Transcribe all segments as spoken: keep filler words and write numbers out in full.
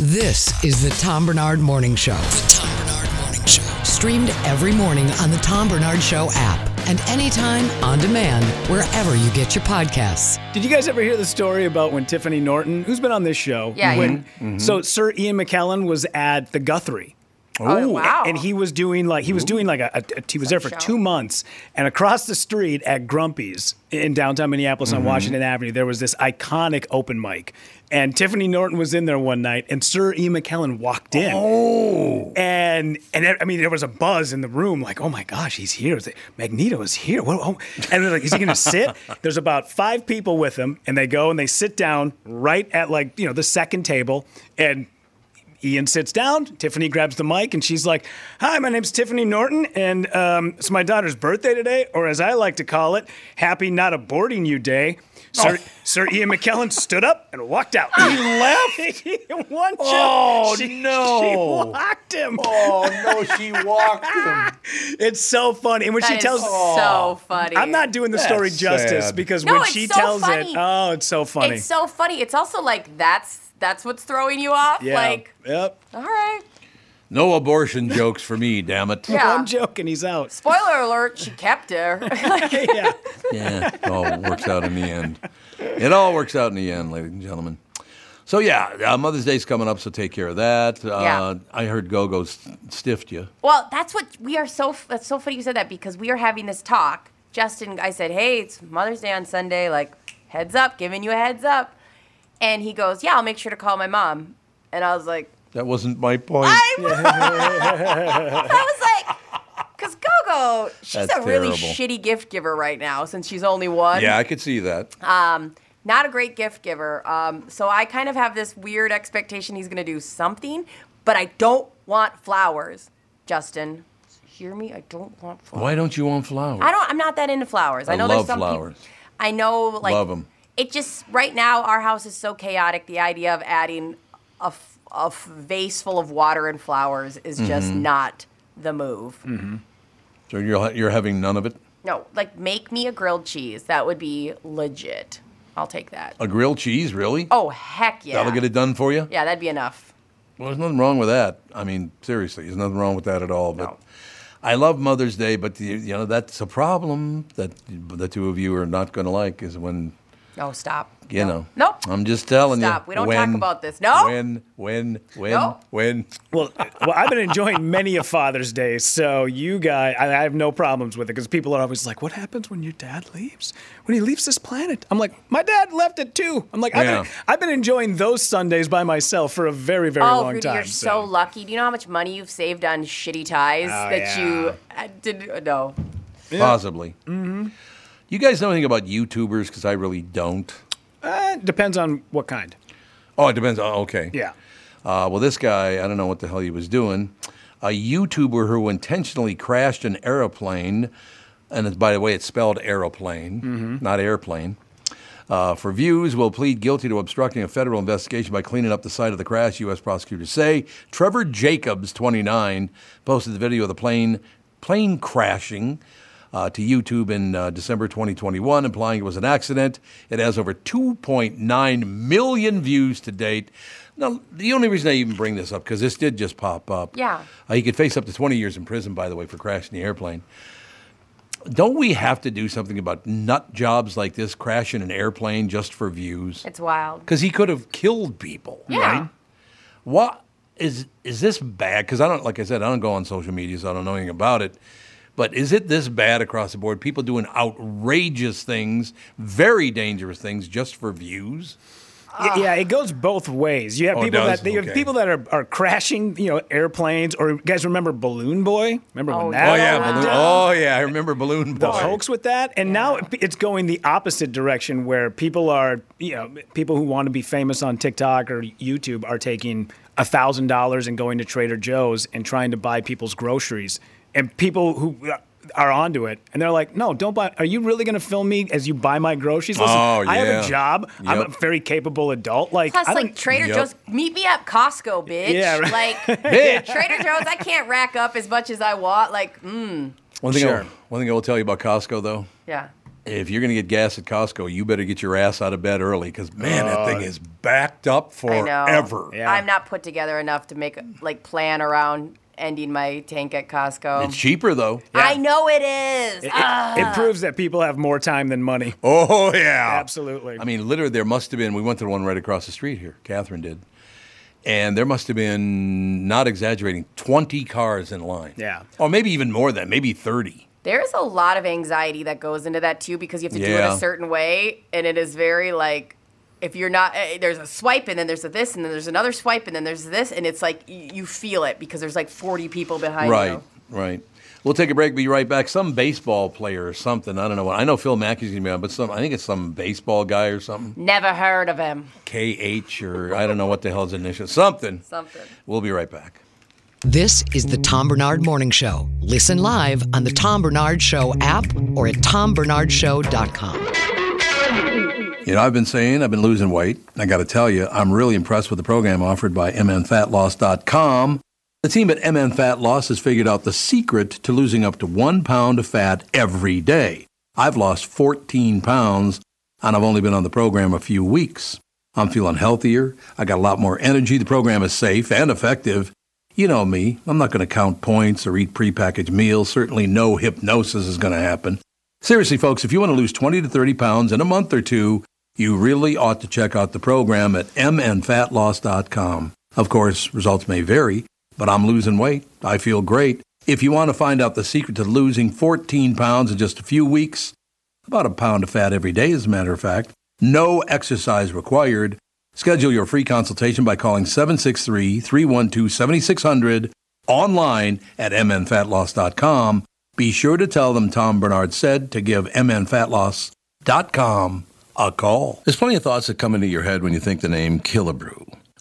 This is the Tom Bernard Morning Show. The Tom Bernard Morning Show. Streamed every morning on the Tom Bernard Show app and anytime on demand wherever you get your podcasts. Did you guys ever hear the story about when Tiffany Norton, who's been on this show, yeah, when, yeah. Mm-hmm. so Sir Ian McKellen was at the Guthrie. Oh, wow. And he was doing like, he was doing like a, a he was there for two months and across the street at Grumpy's in downtown Minneapolis mm-hmm. on Washington Avenue, there was this iconic open mic. And Tiffany Norton was in there one night, and Sir Ian McKellen walked in. Oh. And, and I mean, there was a buzz in the room, like, oh, my gosh, he's here. Magneto is here. What, oh. And they're like, is he going to sit? There's about five people with him, and they go, and they sit down right at, like, you know, the second table, and Ian sits down, Tiffany grabs the mic, and she's like, hi, my name's Tiffany Norton, and um, it's my daughter's birthday today, or as I like to call it, happy not aborting you day. Sir, oh. Sir Ian McKellen stood up and walked out. He left? He won oh, she, no. She walked him. Oh, no, she walked him. It's so funny. And when that she tells so funny. I'm not doing the that's story justice sad. Because no, when she so tells funny. It, oh, it's so funny. It's so funny. It's also like, that's that's what's throwing you off? Yeah. Like, yep. All right. No abortion jokes for me, damn it. Yeah. One joke and he's out. Spoiler alert, she kept her. yeah. yeah, it all works out in the end. It all works out in the end, ladies and gentlemen. So, yeah, uh, Mother's Day's coming up, so take care of that. Uh, yeah. I heard Go-Go st- stiffed you. Well, that's what we are so, f- that's so funny you said that because we are having this talk. Justin, I said, hey, it's Mother's Day on Sunday, like, heads up, giving you a heads up. And he goes, yeah, I'll make sure to call my mom. And I was like, that wasn't my point. I was, I was like, because Go-Go, she's That's a really terrible. Shitty gift giver right now since she's only one. Yeah, I could see that. Um, not a great gift giver. Um, so I kind of have this weird expectation he's going to do something, but I don't want flowers, Justin. Hear me? I don't want flowers. Why don't you want flowers? I don't. I'm not that into flowers. I, I know love there's some flowers. People, I know, like, love them. It just right now our house is so chaotic. The idea of adding a a vase full of water and flowers is just mm-hmm. not the move. Mm-hmm. So you're you're having none of it? No, like make me a grilled cheese. That would be legit. I'll take that. A grilled cheese, really? Oh, heck yeah. That'll get it done for you? Yeah, that'd be enough. Well, there's nothing wrong with that. I mean, seriously, there's nothing wrong with that at all. But no. I love Mother's Day, but the, you know that's a problem that the two of you are not going to like is when... No, stop. You no. know. Nope. I'm just telling stop. You. Stop. We don't when, talk about this. No. When, when, when, no. when. Well, well, I've been enjoying many a Father's Day, so you guys, I, I have no problems with it because people are always like, what happens when your dad leaves? When he leaves this planet? I'm like, my dad left it too. I'm like, yeah. I've, been, I've been enjoying those Sundays by myself for a very, very oh, long Rudy, time. Oh, you're so. so lucky. Do you know how much money you've saved on shitty ties oh, that yeah. you uh, didn't know? Yeah. Possibly. Mm-hmm. You guys know anything about YouTubers? Because I really don't. Uh, depends on what kind. Oh, it depends. Oh, okay. Yeah. Uh, well, this guy, I don't know what the hell he was doing. A YouTuber who intentionally crashed an airplane, and it's, by the way, it's spelled aeroplane, mm-hmm. not airplane, uh, for views will plead guilty to obstructing a federal investigation by cleaning up the site of the crash, U S prosecutors say. Trevor Jacobs, twenty-nine, posted the video of the plane plane crashing Uh, to YouTube in uh, December twenty twenty-one, implying it was an accident. It has over two point nine million views to date. Now, the only reason I even bring this up, because this did just pop up. Yeah. Uh, he could face up to twenty years in prison, by the way, for crashing the airplane. Don't we have to do something about nut jobs like this, crashing an airplane just for views? It's wild. Because he could have killed people, yeah. right? What is is this bad? Because I don't, like I said, I don't go on social media, so I don't know anything about it. But is it this bad across the board? People doing outrageous things, very dangerous things, just for views? Uh, yeah, it goes both ways. You have oh, people that they, okay. you have people that are, are crashing, you know, airplanes. Or you guys remember Balloon Boy? Remember oh, when that? Oh yeah, Balloon, oh yeah, I remember Balloon Boy. The hoax with that, and yeah. now it's going the opposite direction where people are, you know, people who want to be famous on TikTok or YouTube are taking a thousand dollars and going to Trader Joe's and trying to buy people's groceries. And people who are onto it, and they're like, no, don't buy. Are you really going to film me as you buy my groceries? Listen, oh, yeah. I have a job. Yep. I'm a very capable adult. Like, plus, I like, Trader yep. Joe's, meet me at Costco, bitch. Yeah, right. Like, bitch. Trader Joe's, I can't rack up as much as I want. Like, mm. One thing, sure. I, one thing I will tell you about Costco, though. Yeah. if you're going to get gas at Costco, you better get your ass out of bed early because, man, uh, that thing is backed up forever. Yeah. I'm not put together enough to make like plan around ending my tank at Costco. It's cheaper, though. Yeah. I know it is. It, uh. it, it proves that people have more time than money. Oh, yeah. Absolutely. I mean, literally, there must have been, we went to the one right across the street here, Catherine did, and there must have been, not exaggerating, twenty cars in line. Yeah. Or maybe even more than that, maybe thirty. There's a lot of anxiety that goes into that, too, because you have to yeah. do it a certain way, and it is very, like, if you're not, there's a swipe, and then there's a this, and then there's another swipe, and then there's this, and it's like, you feel it, because there's like forty people behind right, you. Right, right. We'll take a break, be right back. Some baseball player or something, I don't know what. I know Phil Mackey's going to be on, but some, I think it's some baseball guy or something. Never heard of him. K H or I don't know what the hell's initial, something. Something. We'll be right back. This is the Tom Bernard Morning Show. Listen live on the Tom Bernard Show app or at tom bernard show dot com. You know, I've been saying I've been losing weight. I got to tell you, I'm really impressed with the program offered by M N Fat Loss dot com. The team at M N Fat Loss has figured out the secret to losing up to one pound of fat every day. I've lost fourteen pounds, and I've only been on the program a few weeks. I'm feeling healthier. I got a lot more energy. The program is safe and effective. You know me, I'm not going to count points or eat prepackaged meals. Certainly no hypnosis is going to happen. Seriously, folks, if you want to lose twenty to thirty pounds in a month or two, you really ought to check out the program at M N Fat Loss dot com. Of course, results may vary, but I'm losing weight. I feel great. If you want to find out the secret to losing fourteen pounds in just a few weeks, about a pound of fat every day, as a matter of fact, no exercise required, schedule your free consultation by calling seven six three, three one two, seven six zero zero online at M N Fat Loss dot com. Be sure to tell them Tom Bernard said to give M N Fat Loss dot com a call. There's plenty of thoughts that come into your head when you think the name Killebrew.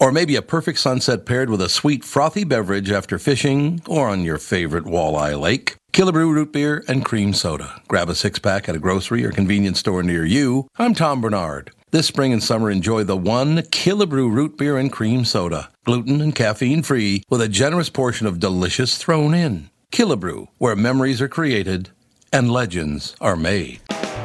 Or maybe a perfect sunset paired with a sweet, frothy beverage after fishing or on your favorite walleye lake. Killebrew root beer and cream soda. Grab a six-pack at a grocery or convenience store near you. I'm Tom Bernard. This spring and summer, enjoy the one Killebrew root beer and cream soda. Gluten and caffeine-free with a generous portion of delicious thrown in. Killebrew, where memories are created and legends are made.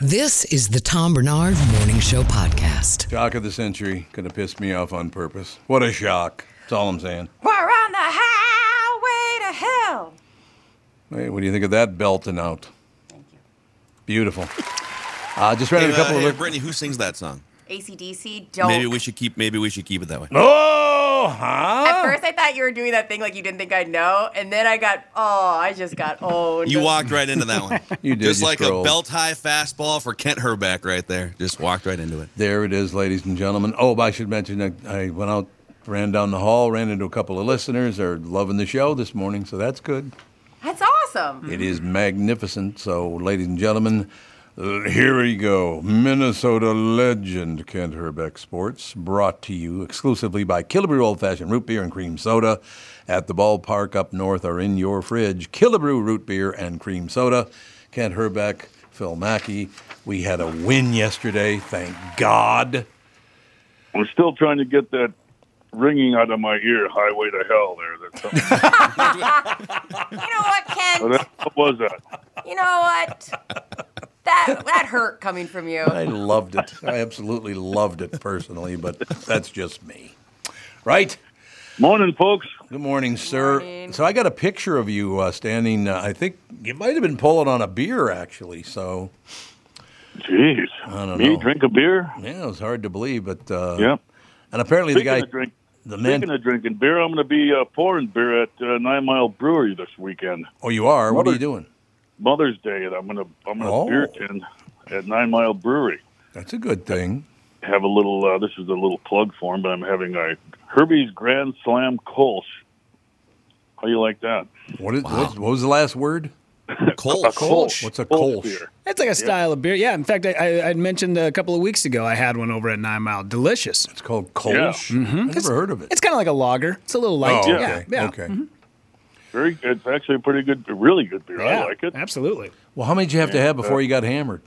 This is the Tom Bernard Morning Show podcast. Shock of the century. Could have pissed me off on purpose. What a shock. That's all I'm saying. We're on the highway to hell. Hey, what do you think of that belting out? Thank you. Beautiful. Uh, just read hey, a couple uh, of... Hey, look- Brittany, who sings that song? A C D C, don't... Maybe we should keep, maybe we should keep it that way. Oh, huh? At first I thought you were doing that thing like you didn't think I'd know, and then I got, oh, I just got owned. You walked right into that one. You did. Just you like scrolled. A belt-high fastball for Kent Hrbek right there. Just walked right into it. There it is, ladies and gentlemen. Oh, I should mention that I went out, ran down the hall, ran into a couple of listeners. They're loving the show this morning, so that's good. That's awesome. It is magnificent. So, ladies and gentlemen... Here we go. Minnesota legend Kent Hrbek Sports, brought to you exclusively by Killebrew Old Fashioned Root Beer and Cream Soda at the ballpark up north or in your fridge. Killebrew Root Beer and Cream Soda. Kent Hrbek, Phil Mackey. We had a win yesterday, thank God. I'm still trying to get that ringing out of my ear, highway to hell there. You know what, Kent? What was that? You know what? That that hurt coming from you. I loved it. I absolutely loved it personally, but that's just me. Right? Morning, folks. Good morning, sir. Good morning. So I got a picture of you uh, standing, uh, I think you might have been pulling on a beer, actually. So Jeez. I don't know. Me drink a beer? Yeah, it was hard to believe, but uh, yeah. And apparently Speaking the guy, drink, the man. Speaking of drinking beer, I'm going to be uh, pouring beer at uh, Nine Mile Brewery this weekend. Oh, you are? Mother's, what are you doing? Mother's Day, and I'm going to I'm going to oh. beer tin at Nine Mile Brewery. That's a good thing. Have a little. Uh, this is a little plug for him, but I'm having a Herbie's Grand Slam Kolsch. How do you like that? What is? Wow. What, what was the last word? Kolsch. Kolsch. What's a Kolsch? That's like a style yeah. of beer. Yeah, in fact, I, I, I mentioned a couple of weeks ago I had one over at Nine Mile. Delicious. It's called Kolsch? Yeah. Mm-hmm. I've never it's, heard of it. It's kind of like a lager. It's a little light. Oh, okay. Yeah. yeah. Okay. Mm-hmm. Very. It's actually a pretty good, really good beer. Yeah, I like it. Absolutely. Well, how many did you have yeah, to have before uh, you got hammered?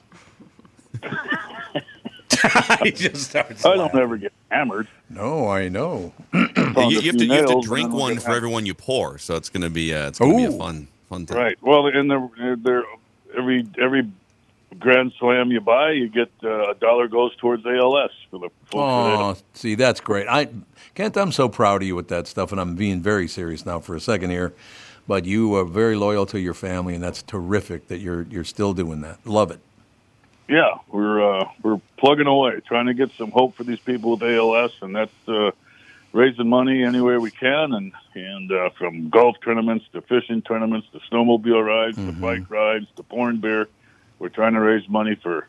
He just starts I laughing. Don't ever get hammered. No, I know. you, you, have to, you have to drink one for everyone you pour, so it's going to be uh, it's going to be a fun fun thing. Right. Well, in the there every every Grand Slam you buy, you get uh, a dollar goes towards A L S for the. For oh, the see, that's great. I Kent, I'm so proud of you with that stuff, and I'm being very serious now for a second here. But you are very loyal to your family, and that's terrific that you're you're still doing that. Love it. Yeah, we're uh, we're plugging away, trying to get some hope for these people with A L S, and that's uh, raising money any way we can, and and uh, from golf tournaments to fishing tournaments to snowmobile rides mm-hmm. to bike rides to porn beer, we're trying to raise money for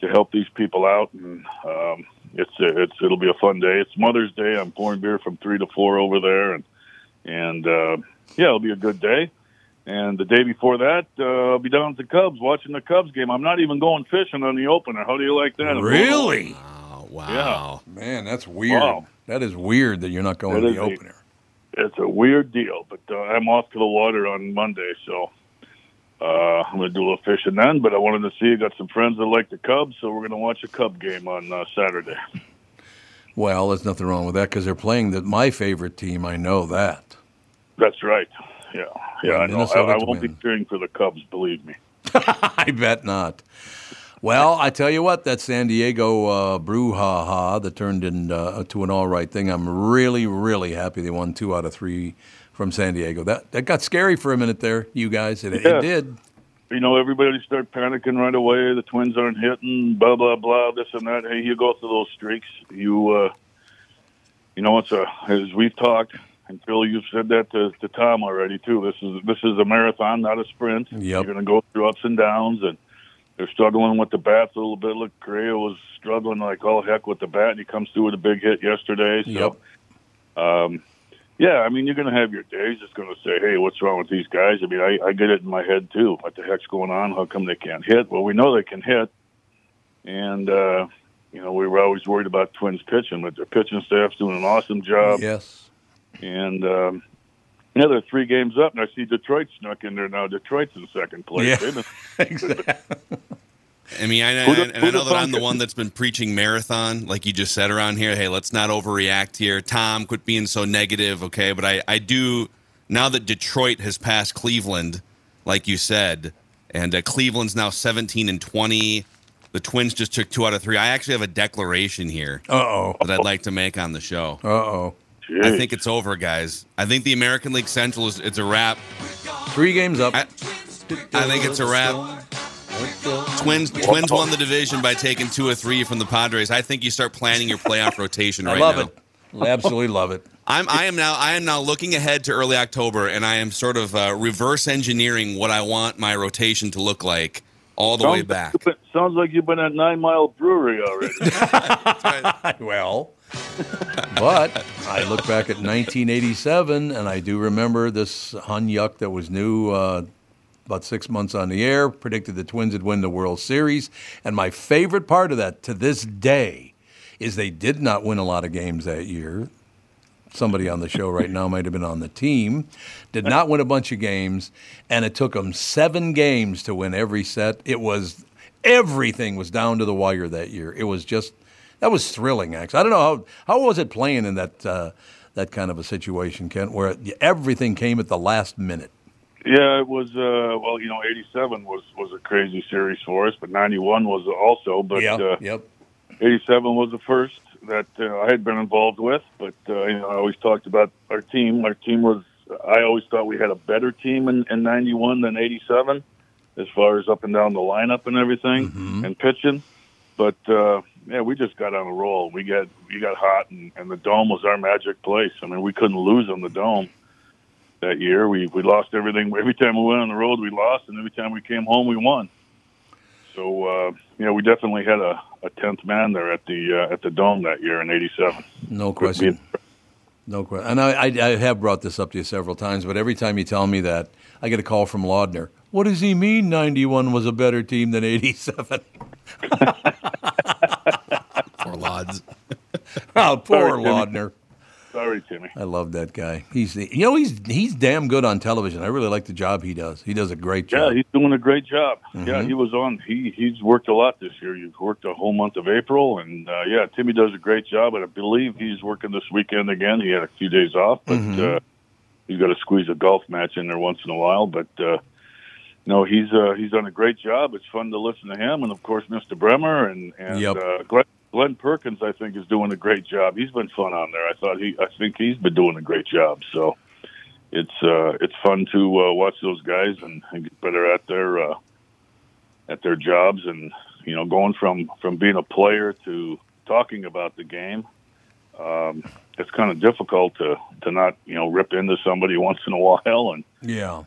to help these people out, and um, it's a, it's it'll be a fun day. It's Mother's Day. I'm pouring beer from three to four over there, and and uh, yeah, it'll be a good day. And the day before that, uh, I'll be down at the Cubs watching the Cubs game. I'm not even going fishing on the opener. How do you like that? Really? Wow. wow. Yeah. Man, that's weird. Wow. That is weird that you're not going to the opener. A, it's a weird deal, but uh, I'm off to the water on Monday, so uh, I'm going to do a little fishing then. But I wanted to see. I got some friends that like the Cubs, so we're going to watch a Cub game on uh, Saturday. Well, there's nothing wrong with that because they're playing the, my favorite team. I know that. That's right. Yeah, yeah, I, know. I, I won't be cheering for the Cubs, believe me. I bet not. Well, I tell you what, that San Diego uh, brouhaha that turned into uh, an all-right thing, I'm really, really happy they won two out of three from San Diego. That that got scary for a minute there, you guys. It, yeah. it did. You know, everybody started panicking right away. The Twins aren't hitting, blah, blah, blah, this and that. Hey, you go through those streaks. You, uh, you know, it's a, as we've talked, and Phil, you've said that to, to Tom already too. This is this is a marathon, not a sprint. Yep. You're going to go through ups and downs, and they're struggling with the bats a little bit. Look, Correa was struggling like all heck with the bat, and he comes through with a big hit yesterday. So, yep. um, yeah, I mean, you're going to have your days. It's going to say, "Hey, what's wrong with these guys?" I mean, I, I get it in my head too. What the heck's going on? How come they can't hit? Well, we know they can hit, and uh, you know, we were always worried about Twins pitching, but their pitching staff's doing an awesome job. Yes. And um, yeah, they're three games up, and I see Detroit snuck in there now. Detroit's in second place. Yeah, exactly. I mean, I, I, I, and I know that I'm the one that's been preaching marathon, like you just said around here. Hey, let's not overreact here. Tom, quit being so negative, okay? But I, I do, now that Detroit has passed Cleveland, like you said, and uh, Cleveland's now seventeen and twenty. The Twins just took two out of three. I actually have a declaration here Uh-oh. that I'd like to make on the show. Uh-oh. Jeez. I think it's over, guys. I think the American League Central is it's a wrap. Three games up. I, I think it's a wrap. Twins Whoa. Twins won the division by taking two or three from the Padres. I think you start planning your playoff rotation right now. I love now. it. I absolutely love it. I'm I am now I am now looking ahead to early October, and I am sort of uh, reverse engineering what I want my rotation to look like all the sounds way back. Like been, sounds like you've been at Nine Mile Brewery already. That's right. Well. But I look back at nineteen eighty-seven, and I do remember this Hunyuk that was new uh, about six months on the air, predicted the Twins would win the World Series. And my favorite part of that to this day is they did not win a lot of games that year. Somebody on the show right now might have been on the team, did not win a bunch of games, and it took them seven games to win every set. It was everything was down to the wire that year. It was just... That was thrilling, actually. I don't know. How, how was it playing in that uh, that kind of a situation, Kent, where it, everything came at the last minute? Yeah, it was, uh, well, you know, eighty-seven was, was a crazy series for us, but ninety-one was also. But yeah, uh, yep. eighty-seven was the first that uh, I had been involved with, but uh, you know, I always talked about our team. Our team was, I always thought we had a better team in, in ninety-one than eighty-seven. as far as up and down the lineup and everything, mm-hmm. and pitching. But uh, yeah, we just got on a roll. We got we got hot, and, and the Dome was our magic place. I mean, we couldn't lose on the Dome that year. We we lost everything. Every time we went on the road, we lost, and every time we came home, we won. So uh, you know, we definitely had a, a tenth man there at the uh, at the Dome that year in eighty-seven. No question. No question. And I, I, I have brought this up to you several times, but every time you tell me that, I get a call from Laudner. What does he mean ninety-one was a better team than eighty-seven? Poor Lauds. Oh, poor Sorry, Laudner. Sorry, Timmy. I love that guy. He's the, you know, he's he's damn good on television. I really like the job he does. He does a great job. Yeah, he's doing a great job. Mm-hmm. Yeah, he was on. He he's worked a lot this year. He's worked a whole month of April, and uh, yeah, Timmy does a great job. And I believe he's working this weekend again. He had a few days off, but mm-hmm. uh, he's got to squeeze a golf match in there once in a while. But uh, no, he's uh, he's done a great job. It's fun to listen to him, and of course, Mister Bremer and and yep. uh, Glenn. Glenn Perkins, I think, is doing a great job. He's been fun on there. I thought he, I think he's been doing a great job. So it's uh, it's fun to uh, watch those guys and, and get better at their uh, at their jobs. And you know, going from, from being a player to talking about the game, um, it's kind of difficult to, to not you know rip into somebody once in a while. And yeah.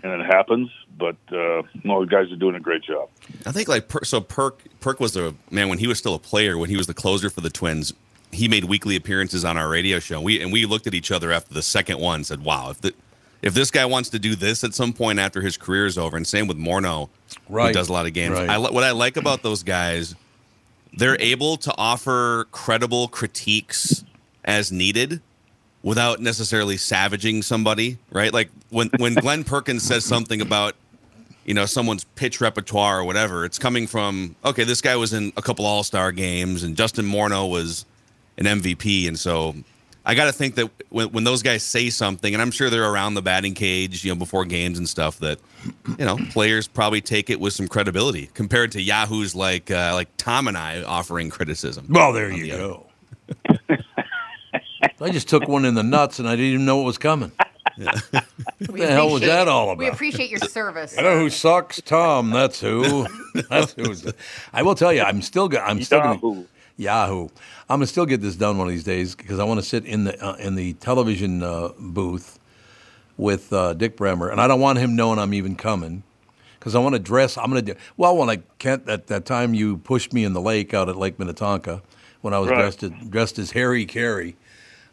And it happens, but uh, no, the guys are doing a great job. I think like per, so Perk Perk was a man when he was still a player. When he was the closer for the Twins, he made weekly appearances on our radio show. We and we looked at each other after the second one, and said, "Wow, if the, if this guy wants to do this at some point after his career is over." And same with Morneau, right. Who does a lot of games. Right. I, what I like about those guys, they're able to offer credible critiques as needed, without necessarily savaging somebody, right? Like when, when Glenn Perkins says something about, you know, someone's pitch repertoire or whatever, it's coming from, okay, this guy was in a couple all-star games and Justin Morneau was an M V P. And so I got to think that when, when those guys say something, and I'm sure they're around the batting cage, you know, before games and stuff, that, you know, players probably take it with some credibility compared to yahoos like, uh, like Tom and I offering criticism. Well, there you go. I just took one in the nuts, and I didn't even know it was coming. Yeah. What the hell was that all about? We appreciate your service. I know who sucks, Tom. That's who. That's who's. The, I will tell you, I'm still. Go, I'm still. Yahoo. Gonna, Yahoo. I'm gonna still get this done one of these days because I want to sit in the uh, in the television uh, booth with uh, Dick Bremer, and I don't want him knowing I'm even coming because I want to dress. I'm gonna do well when I can't. At that time, you pushed me in the lake out at Lake Minnetonka when I was right. dressed as, dressed as Harry Carey.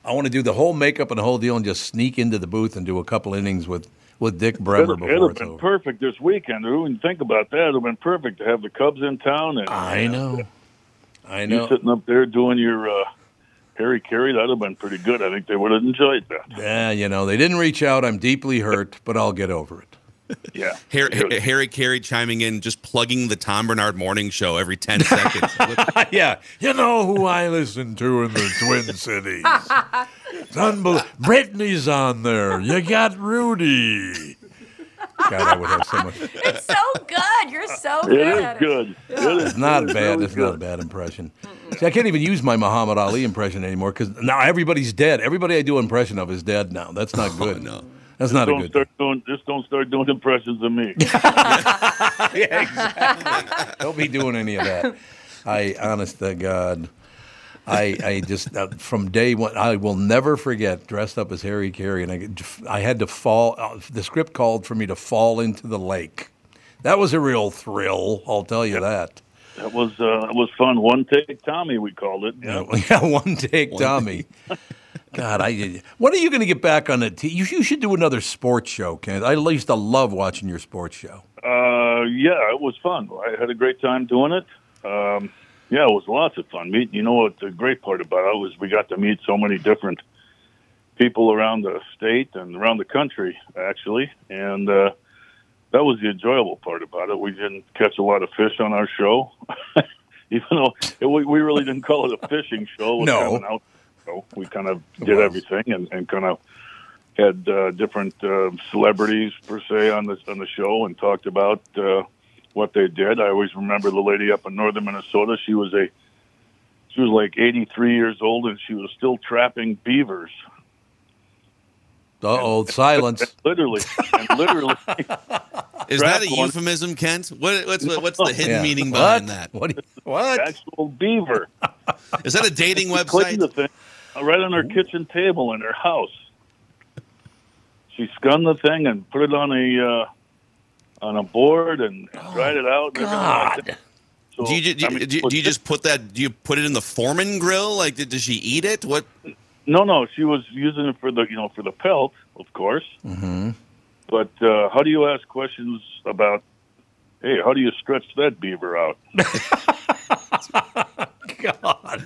I want to do the whole makeup and the whole deal and just sneak into the booth and do a couple innings with, with Dick Bremer before it's over. It would have been perfect this weekend. Who wouldn't think about that? It would have been perfect to have the Cubs in town. And, I know. Uh, I know. You sitting up there doing your uh, Harry Carey, that would have been pretty good. I think they would have enjoyed that. Yeah, you know, they didn't reach out. I'm deeply hurt, but I'll get over it. Yeah. Harry, H- Harry Carey chiming in, just plugging the Tom Bernard Morning Show every ten seconds. Yeah. You know who I listen to in the Twin Cities. It's unbelievable. Brittany's on there. You got Rudy. God, I would have so much. It's so good. You're so good. It is good. It is it's not good. bad. It's, it's not a bad impression. See, I can't even use my Muhammad Ali impression anymore because now everybody's dead. Everybody I do an impression of is dead now. That's not good. Oh, no. That's just not a good thing. Just don't start doing impressions of me. Yeah, exactly. Don't be doing any of that. I, honest to God, I I just, uh, from day one, I will never forget, dressed up as Harry Carey, and I, I had to fall, uh, the script called for me to fall into the lake. That was a real thrill, I'll tell you that. That was uh, it was fun. One Take Tommy, we called it. Yeah, yeah One Take one Tommy. Take. God, I. When are you going to get back on it? You, you should do another sports show, Kent. I used to love watching your sports show. Uh, yeah, it was fun. I had a great time doing it. Um, yeah, it was lots of fun. You know what the great part about it was? We got to meet so many different people around the state and around the country, actually. And uh, that was the enjoyable part about it. We didn't catch a lot of fish on our show, even though it, we, we really didn't call it a fishing show. It no. Kind of So we kind of did everything and, and kind of had uh, different uh, celebrities, per se, on the, on the show and talked about uh, what they did. I always remember the lady up in northern Minnesota. She was a she was like eighty-three years old, and she was still trapping beavers. Uh-oh, and, silence. And literally. And literally. Is that a euphemism, Kent? What, what's what's the hidden yeah. meaning behind what? that? What? You, what? Actual beaver. Is that a dating website? The thing, right on her kitchen table in her house. She scunned the thing and put it on a uh, on a board and oh, dried it out. God. And so, do you, do, you, I mean, do, you, do you just put that? Do you put it in the Foreman grill? Like, did, did she eat it? What? No, no. She was using it for the you know for the pelt, of course. Mm-hmm. But uh, how do you ask questions about, hey, how do you stretch that beaver out? God.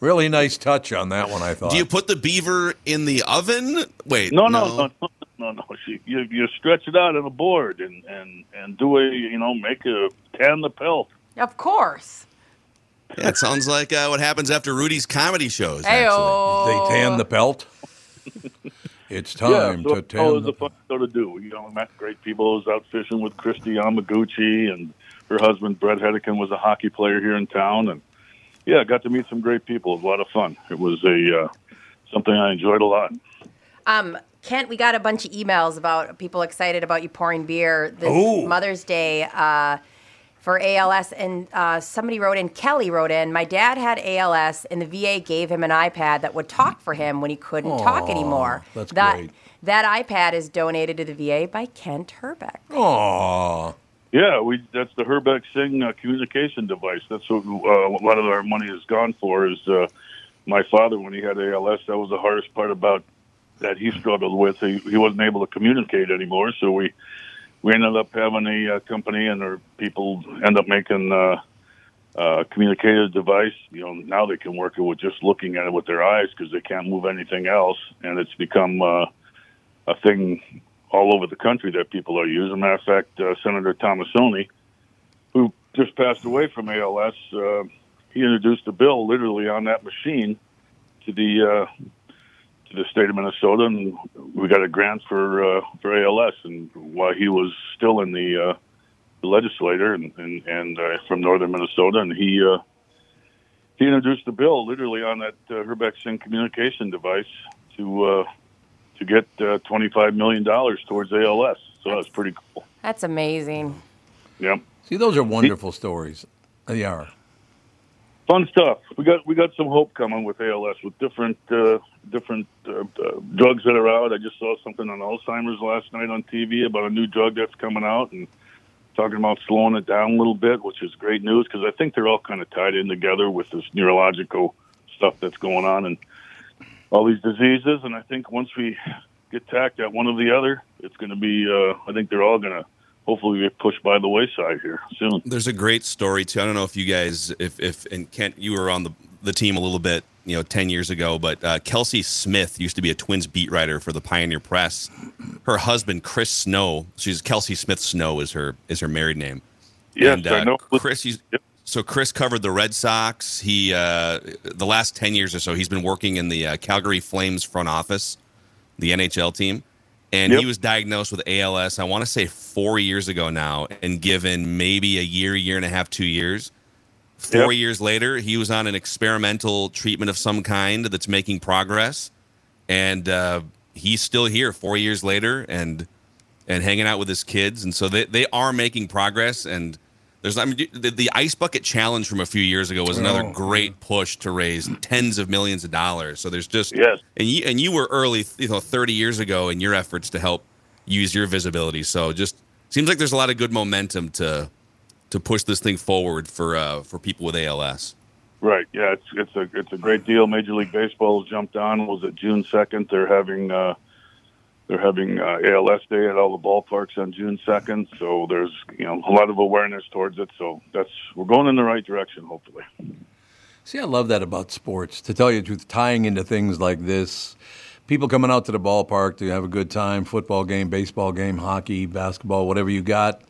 Really nice touch on that one, I thought. Do you put the beaver in the oven? Wait. No, no, no, no, no. no. She, you, you stretch it out on a board and, and, and do a, you know, make a, tan the pelt. Of course. Yeah, it sounds like uh, what happens after Rudy's comedy shows, actually. They tan the pelt. It's time yeah, so to tell. It was a fun show to do. You know, I met great people. I was out fishing with Christy Yamaguchi, and her husband, Brett Hedekin, was a hockey player here in town. And, yeah, I got to meet some great people. It was a lot of fun. It was a uh, something I enjoyed a lot. Um, Kent, we got a bunch of emails about people excited about you pouring beer this Ooh. Mother's Day uh, for A L S. And uh, somebody wrote in, Kelly wrote in, my dad had A L S, and the V A gave him an iPad that would talk for him when he couldn't Aww, talk anymore. That's that, great. That iPad is donated to the V A by Kent Hrbek. Aww. Yeah, we that's the Hrbek Singh uh, communication device. That's what uh, a lot of our money has gone for. Is uh, my father, when he had A L S, that was the hardest part about that he struggled with. He, he wasn't able to communicate anymore, so we we ended up having a uh, company, and our people end up making a uh, uh, communicative device. You know, now they can work it with just looking at it with their eyes because they can't move anything else, and it's become uh, a thing all over the country that people are using. As a matter of fact, uh, Senator Tomasoni, who just passed away from A L S, uh, he introduced a bill literally on that machine to the uh, to the state of Minnesota, and we got a grant for uh, for A L S. And while he was still in the, uh, the legislature and and, and uh, from northern Minnesota, and he uh, he introduced the bill literally on that uh, Hrbek Singh communication device to. Uh, to get uh, twenty-five million dollars towards A L S. So that's pretty cool. That's amazing. Yeah. See, those are wonderful he, stories. They are. Fun stuff. We got we got some hope coming with A L S with different uh, different uh, uh, drugs that are out. I just saw something on Alzheimer's last night on T V about a new drug that's coming out and talking about slowing it down a little bit, which is great news because I think they're all kind of tied in together with this neurological stuff that's going on and all these diseases, and I think once we get tacked at one or the other, it's going to be, uh, I think they're all going to hopefully get pushed by the wayside here soon. There's a great story, too. I don't know if you guys, if, if and Kent, you were on the, the team a little bit, you know, ten years ago, but uh, Kelsey Smith used to be a Twins beat writer for the Pioneer Press. Her husband, Chris Snow, she's Kelsey Smith Snow is her is her married name. Yes, and, uh, I know. Chris, he's... Yep. So Chris covered the Red Sox. He uh, the last ten years or so, he's been working in the uh, Calgary Flames front office, the N H L team. And yep. He was diagnosed with A L S, I want to say four years ago now, and given maybe a year, year and a half, two years. Four yep. years later, he was on an experimental treatment of some kind that's making progress. And uh, he's still here four years later and and hanging out with his kids. And so they, they are making progress. And There's, I mean, the, the Ice Bucket Challenge from a few years ago was another oh. great push to raise tens of millions of dollars. So there's just, yes. and you and you were early, you know, thirty years ago in your efforts to help use your visibility. So just seems like there's a lot of good momentum to to push this thing forward for uh, for people with A L S. Right. Yeah, it's it's a it's a great deal. Major League Baseball jumped on. Was it June second? They're having. Uh, They're having uh, A L S Day at all the ballparks on June second, so there's you know a lot of awareness towards it. So that's we're going in the right direction, hopefully. See, I love that about sports. To tell you the truth, tying into things like this, people coming out to the ballpark to have a good time, football game, baseball game, hockey, basketball, whatever you got.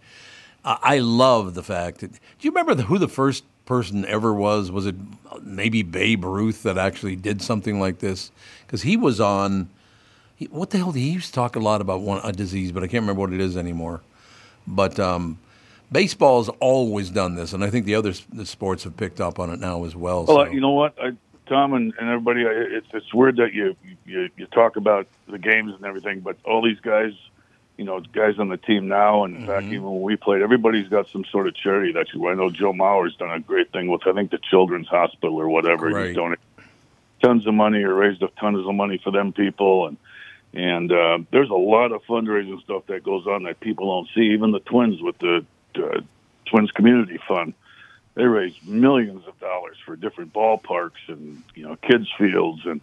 Uh, I love the fact that. Do you remember the, who the first person ever was? Was it maybe Babe Ruth that actually did something like this? Because he was on. What the hell? He used to talk a lot about one a disease, but I can't remember what it is anymore. But um, baseball's always done this, and I think the other the sports have picked up on it now as well. Well, so. You know what, I, Tom and, and everybody, I, it's it's weird that you, you you talk about the games and everything, but all these guys, you know, guys on the team now, and in mm-hmm. fact, even when we played, everybody's got some sort of charity that you. I know Joe Mauer's done a great thing with, I think, the Children's Hospital or whatever. Right. He's donated tons of money or raised tons of money for them people, and and uh, there's a lot of fundraising stuff that goes on that people don't see. Even the Twins with the uh, Twins Community Fund, they raise millions of dollars for different ballparks and you know kids fields and.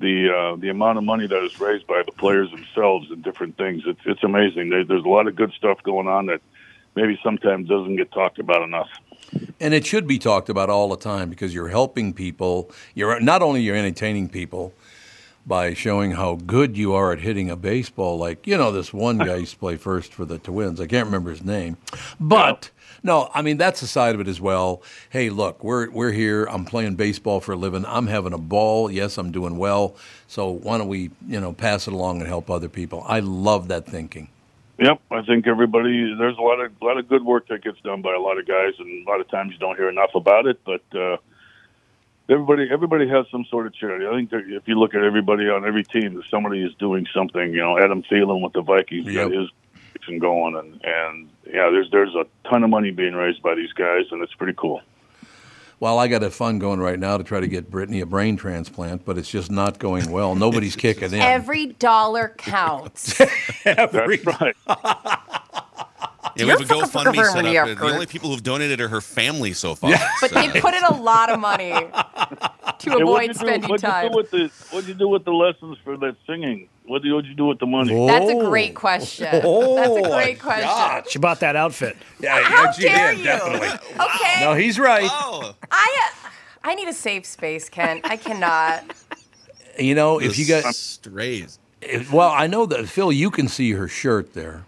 The uh, the amount of money that is raised by the players themselves and different things, it's, it's amazing. There, there's a lot of good stuff going on that maybe sometimes doesn't get talked about enough. And it should be talked about all the time because you're helping people. You're not only you're entertaining people by showing how good you are at hitting a baseball. Like, you know, this one guy used to play first for the Twins. I can't remember his name. But... No. No, I mean, that's the side of it as well. Hey, look, we're we're here. I'm playing baseball for a living. I'm having a ball. Yes, I'm doing well. So why don't we, you know, pass it along and help other people? I love that thinking. Yep, I think everybody, there's a lot of, a lot of good work that gets done by a lot of guys, and a lot of times you don't hear enough about it, but uh, everybody everybody has some sort of charity. I think that if you look at everybody on every team, somebody is doing something. You know, Adam Thielen with the Vikings yep. got his and going and and yeah there's there's a ton of money being raised by these guys, and it's pretty cool. Well, I got a fund going right now to try to get Brittany a brain transplant, but it's just not going well. Nobody's kicking in. Every dollar counts. Every That's right. Yeah, we have a GoFundMe set up. The only people who've donated are her family so far. Yeah. But so. They put in a lot of money to avoid spending time. What did you do with the lessons for that singing? What did you do with the money? Oh. That's a great question. Oh, That's a great question. God. She bought that outfit. Yeah, How she dare did, you? Definitely. Okay. No, he's right. Oh. I uh, I need a safe space, Kent. I cannot. You know, if you got strays. If, well, I know that Phil. You can see her shirt there.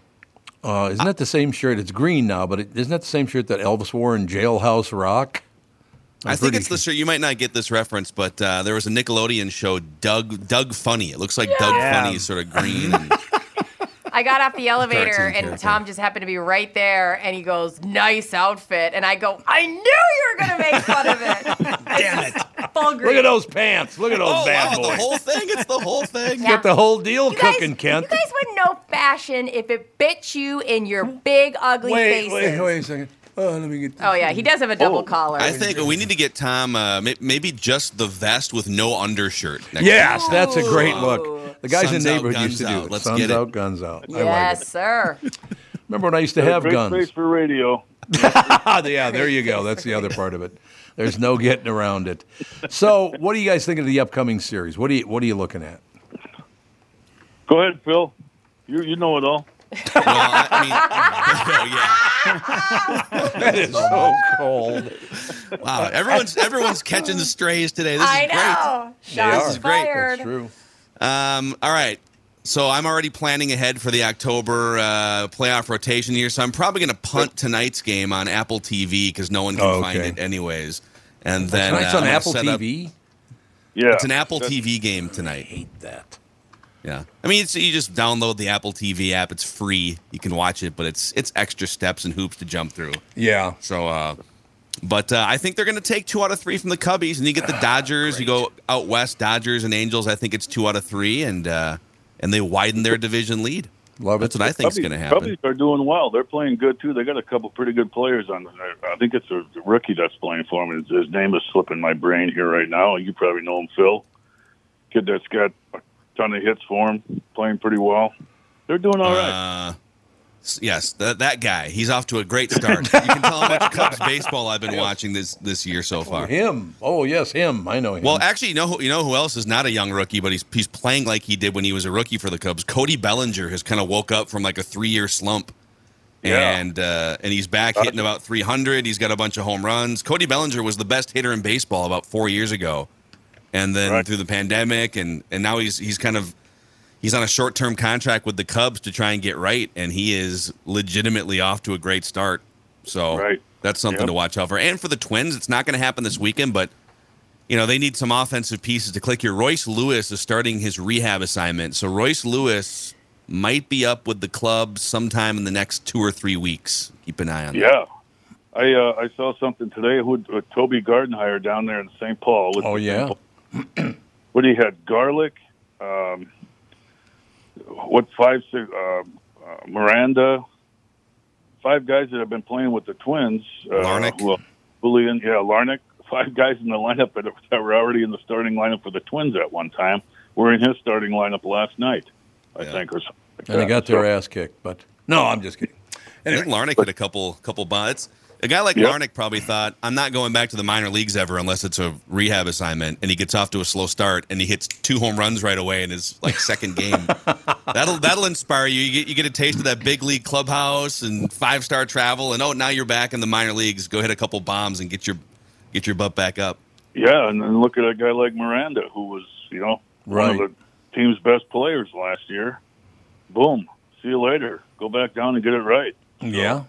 Uh, isn't that the same shirt? It's green now, but it, isn't that the same shirt that Elvis wore in Jailhouse Rock? I'm I think it's the shirt. You might not get this reference, but uh, there was a Nickelodeon show, Doug Doug Funny. It looks like yeah. Doug yeah. Funny is sort of green. And I got off the elevator, and character. Tom just happened to be right there, and he goes, "Nice outfit." And I go, "I knew you were going to make fun of it." Damn it. Full green. Look at those pants. Look at those oh, bad wow, boys. The whole thing. It's the whole thing. Yeah. Get the whole deal you cooking, guys, Kent. You guys wouldn't know fashion if it bit you in your big, ugly wait, faces. Wait, wait a second. Oh, let me get oh yeah, he does have a double oh, collar. I think we need to get Tom uh, maybe just the vest with no undershirt. Next yes, time. That's a great look. The guys Sun's in the neighborhood out, used to do out. It. Let's Sun's get out, it. Guns out. Yes, like sir. Remember when I used to have great guns? Place for radio. Yeah, there you go. That's the other part of it. There's no getting around it. So, what do you guys think of the upcoming series? What do you What are you looking at? Go ahead, Phil. You you know it all. Well, I mean, oh, yeah. That is so cold. Wow, everyone's everyone's catching the strays today. This is I know. Great. Shots this is great. Fired. That's true. Um, all right. So I'm already planning ahead for the October uh, playoff rotation here. So I'm probably going to punt tonight's game on Apple T V because no one can oh, okay. find it anyways. And then tonight's uh, on Apple T V. Up, yeah, it's an Apple That's, T V game tonight. I hate that. Yeah, I mean, it's, you just download the Apple T V app. It's free. You can watch it, but it's it's extra steps and hoops to jump through. Yeah. So, uh, but uh, I think they're going to take two out of three from the Cubbies, and you get the Dodgers. Great. You go out west, Dodgers and Angels. I think it's two out of three, and uh, and they widen their division lead. Love That's it. What the I think Cubbies, is going to happen. Cubbies are doing well. They're playing good too. They got a couple pretty good players on. I think it's a rookie that's playing for them. His name is slipping my brain here right now. You probably know him, Phil. Kid that's got. Ton of hits for him, playing pretty well. They're doing all right. Uh, yes, th- that guy. He's off to a great start. You can tell how much Cubs baseball I've been watching this, this year so far. Oh, him. Oh, yes, him. I know him. Well, actually, you know who, you know who else is not a young rookie, but he's he's playing like he did when he was a rookie for the Cubs? Cody Bellinger has kind of woke up from like a three-year slump. Yeah. And uh, and he's back hitting about three hundred. He's got a bunch of home runs. Cody Bellinger was the best hitter in baseball about four years ago. And then right. through the pandemic, and, and now he's he's kind of he's on a short term contract with the Cubs to try and get right, and he is legitimately off to a great start. So right. that's something yep. to watch out for. And for the Twins, it's not going to happen this weekend, but you know they need some offensive pieces to click here. Royce Lewis is starting his rehab assignment, so Royce Lewis might be up with the club sometime in the next two or three weeks. Keep an eye on yeah. that. Yeah. I uh, I saw something today. Who uh, Toby Gardenhire down there in Saint Paul? Oh yeah. What do you had? Garlic, um, what five? Uh, uh, uh, Miranda, five guys that have been playing with the Twins. Uh, Larnick. Well, Julian, yeah, Larnick. Five guys in the lineup that, that were already in the starting lineup for the Twins at one time were in his starting lineup last night, I yeah. think, or something like and that. They got their so, ass kicked, but no, I'm just kidding. Anyway. I think Larnick had a couple couple bots. A guy like yep. Larnick probably thought, I'm not going back to the minor leagues ever unless it's a rehab assignment, and he gets off to a slow start, and he hits two home runs right away in his like second game. That'll that'll inspire you. You get, you get a taste of that big league clubhouse and five-star travel, and oh, now you're back in the minor leagues. Go hit a couple bombs and get your get your butt back up. Yeah, and then look at a guy like Miranda, who was, you know, right. one of the team's best players last year. Boom. See you later. Go back down and get it right. So, yeah.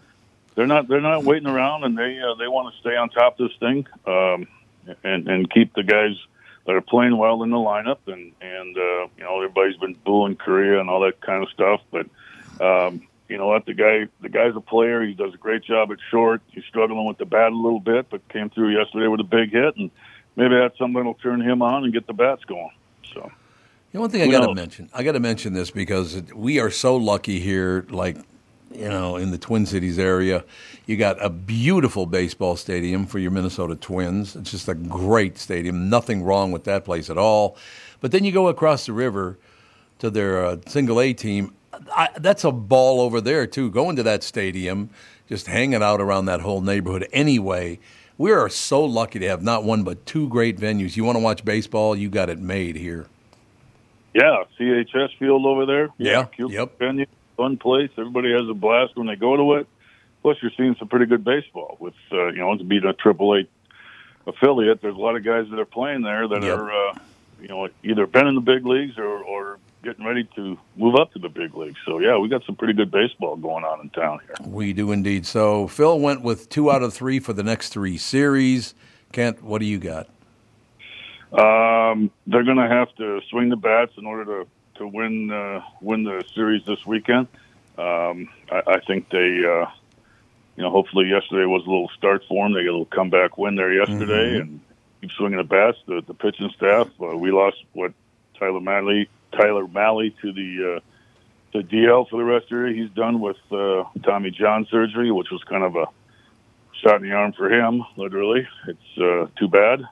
They're not. They're not waiting around, and they uh, they want to stay on top of this thing, um, and and keep the guys that are playing well in the lineup, and and uh, you know everybody's been booing Korea and all that kind of stuff, but um, you know what the guy the guy's a player. He does a great job at short. He's struggling with the bat a little bit, but came through yesterday with a big hit, and maybe that's something that'll turn him on and get the bats going. So, you know, one thing I got to mention. I got to mention this because we are so lucky here, like. You know, in the Twin Cities area, you got a beautiful baseball stadium for your Minnesota Twins. It's just a great stadium. Nothing wrong with that place at all. But then you go across the river to their uh, single A team. I, that's a ball over there, too, going to that stadium, just hanging out around that whole neighborhood anyway. We are so lucky to have not one but two great venues. You want to watch baseball, you got it made here. Yeah, C H S Field over there. Yeah, yeah yep. Venue. Fun place. Everybody has a blast when they go to it. Plus, you're seeing some pretty good baseball. With uh, you know, to be a Triple A affiliate, there's a lot of guys that are playing there that yep. are uh, you know either been in the big leagues or, or getting ready to move up to the big leagues. So yeah, we got some pretty good baseball going on in town here. We do indeed. So Phil went with two out of three for the next three series. Kent, what do you got? Um, they're going to have to swing the bats in order to. to win uh, win the series this weekend. Um, I, I think they, uh, you know, hopefully yesterday was a little start for them. They got a little comeback win there yesterday mm-hmm. and keep swinging the bats. The, the pitching staff, uh, we lost, what, Tyler Malley, Tyler Malley to the uh, to D L for the rest of the year. He's done with uh, Tommy John surgery, which was kind of a shot in the arm for him, literally. It's uh, too bad.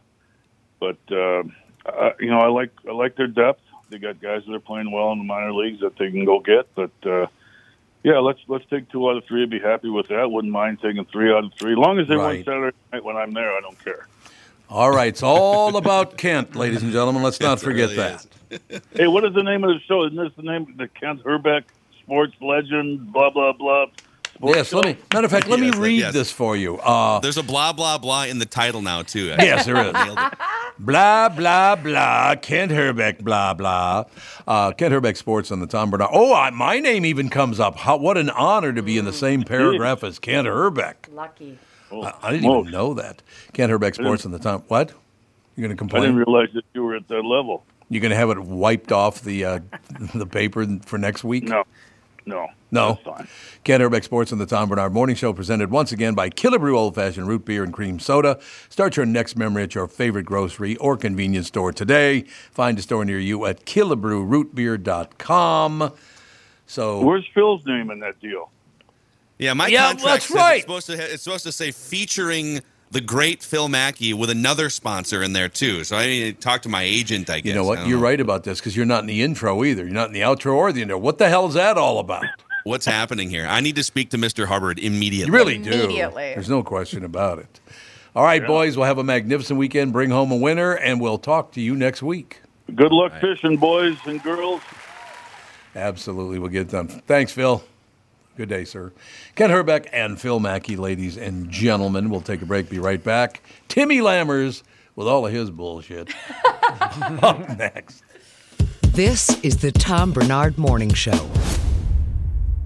But, uh, I, you know, I like I like their depth. They got guys that are playing well in the minor leagues that they can go get. But, uh, yeah, let's let's take two out of three. I'd be happy with that. Wouldn't mind taking three out of three. As long as they right. win Saturday night when I'm there, I don't care. All right. It's all about Kent, ladies and gentlemen. Let's not it forget really that. Hey, what is the name of the show? Isn't this the name of the Kent Hrbek sports legend, blah, blah, blah? Yes, let me. Matter of fact, let yes, me read yes. this for you. Uh, There's a blah blah blah in the title now too. I yes, there is. Blah blah blah. Kent Hrbek. Blah blah. Uh, Kent Hrbek Sports on the Tom Bernard. Oh, I, my name even comes up. How, what an honor to be in the same paragraph as Kent Hrbek. Lucky. Oh, I, I didn't most. even know that. Kent Hrbek Sports on the Tom. What? You're going to complain? I didn't realize that you were at that level. You're going to have it wiped off the uh, the paper for next week? No. No. No. Kent Hrbek Sports and the Tom Bernard Morning Show, presented once again by Killebrew Old Fashioned Root Beer and Cream Soda. Start your next memory at your favorite grocery or convenience store today. Find a store near you at killebrew root beer dot com. So, where's Phil's name in that deal? Yeah, my yeah, contract that's right. it's, supposed to have, it's supposed to say featuring the great Phil Mackey with another sponsor in there, too. So I need to talk to my agent, I guess. You know what? You're know. right about this because you're not in the intro either. You're not in the outro or the intro. What the hell is that all about? What's happening here? I need to speak to Mister Hubbard immediately. You really do. Immediately. There's no question about it. All right, yeah. boys, we'll have a magnificent weekend. Bring home a winner, and we'll talk to you next week. Good luck right. fishing, boys and girls. Absolutely. We'll get done. Thanks, Phil. Good day, sir. Kent Hrbek and Phil Mackey, ladies and gentlemen. We'll take a break, be right back. Timmy Lammers with all of his bullshit. Up next. This is the Tom Bernard Morning Show.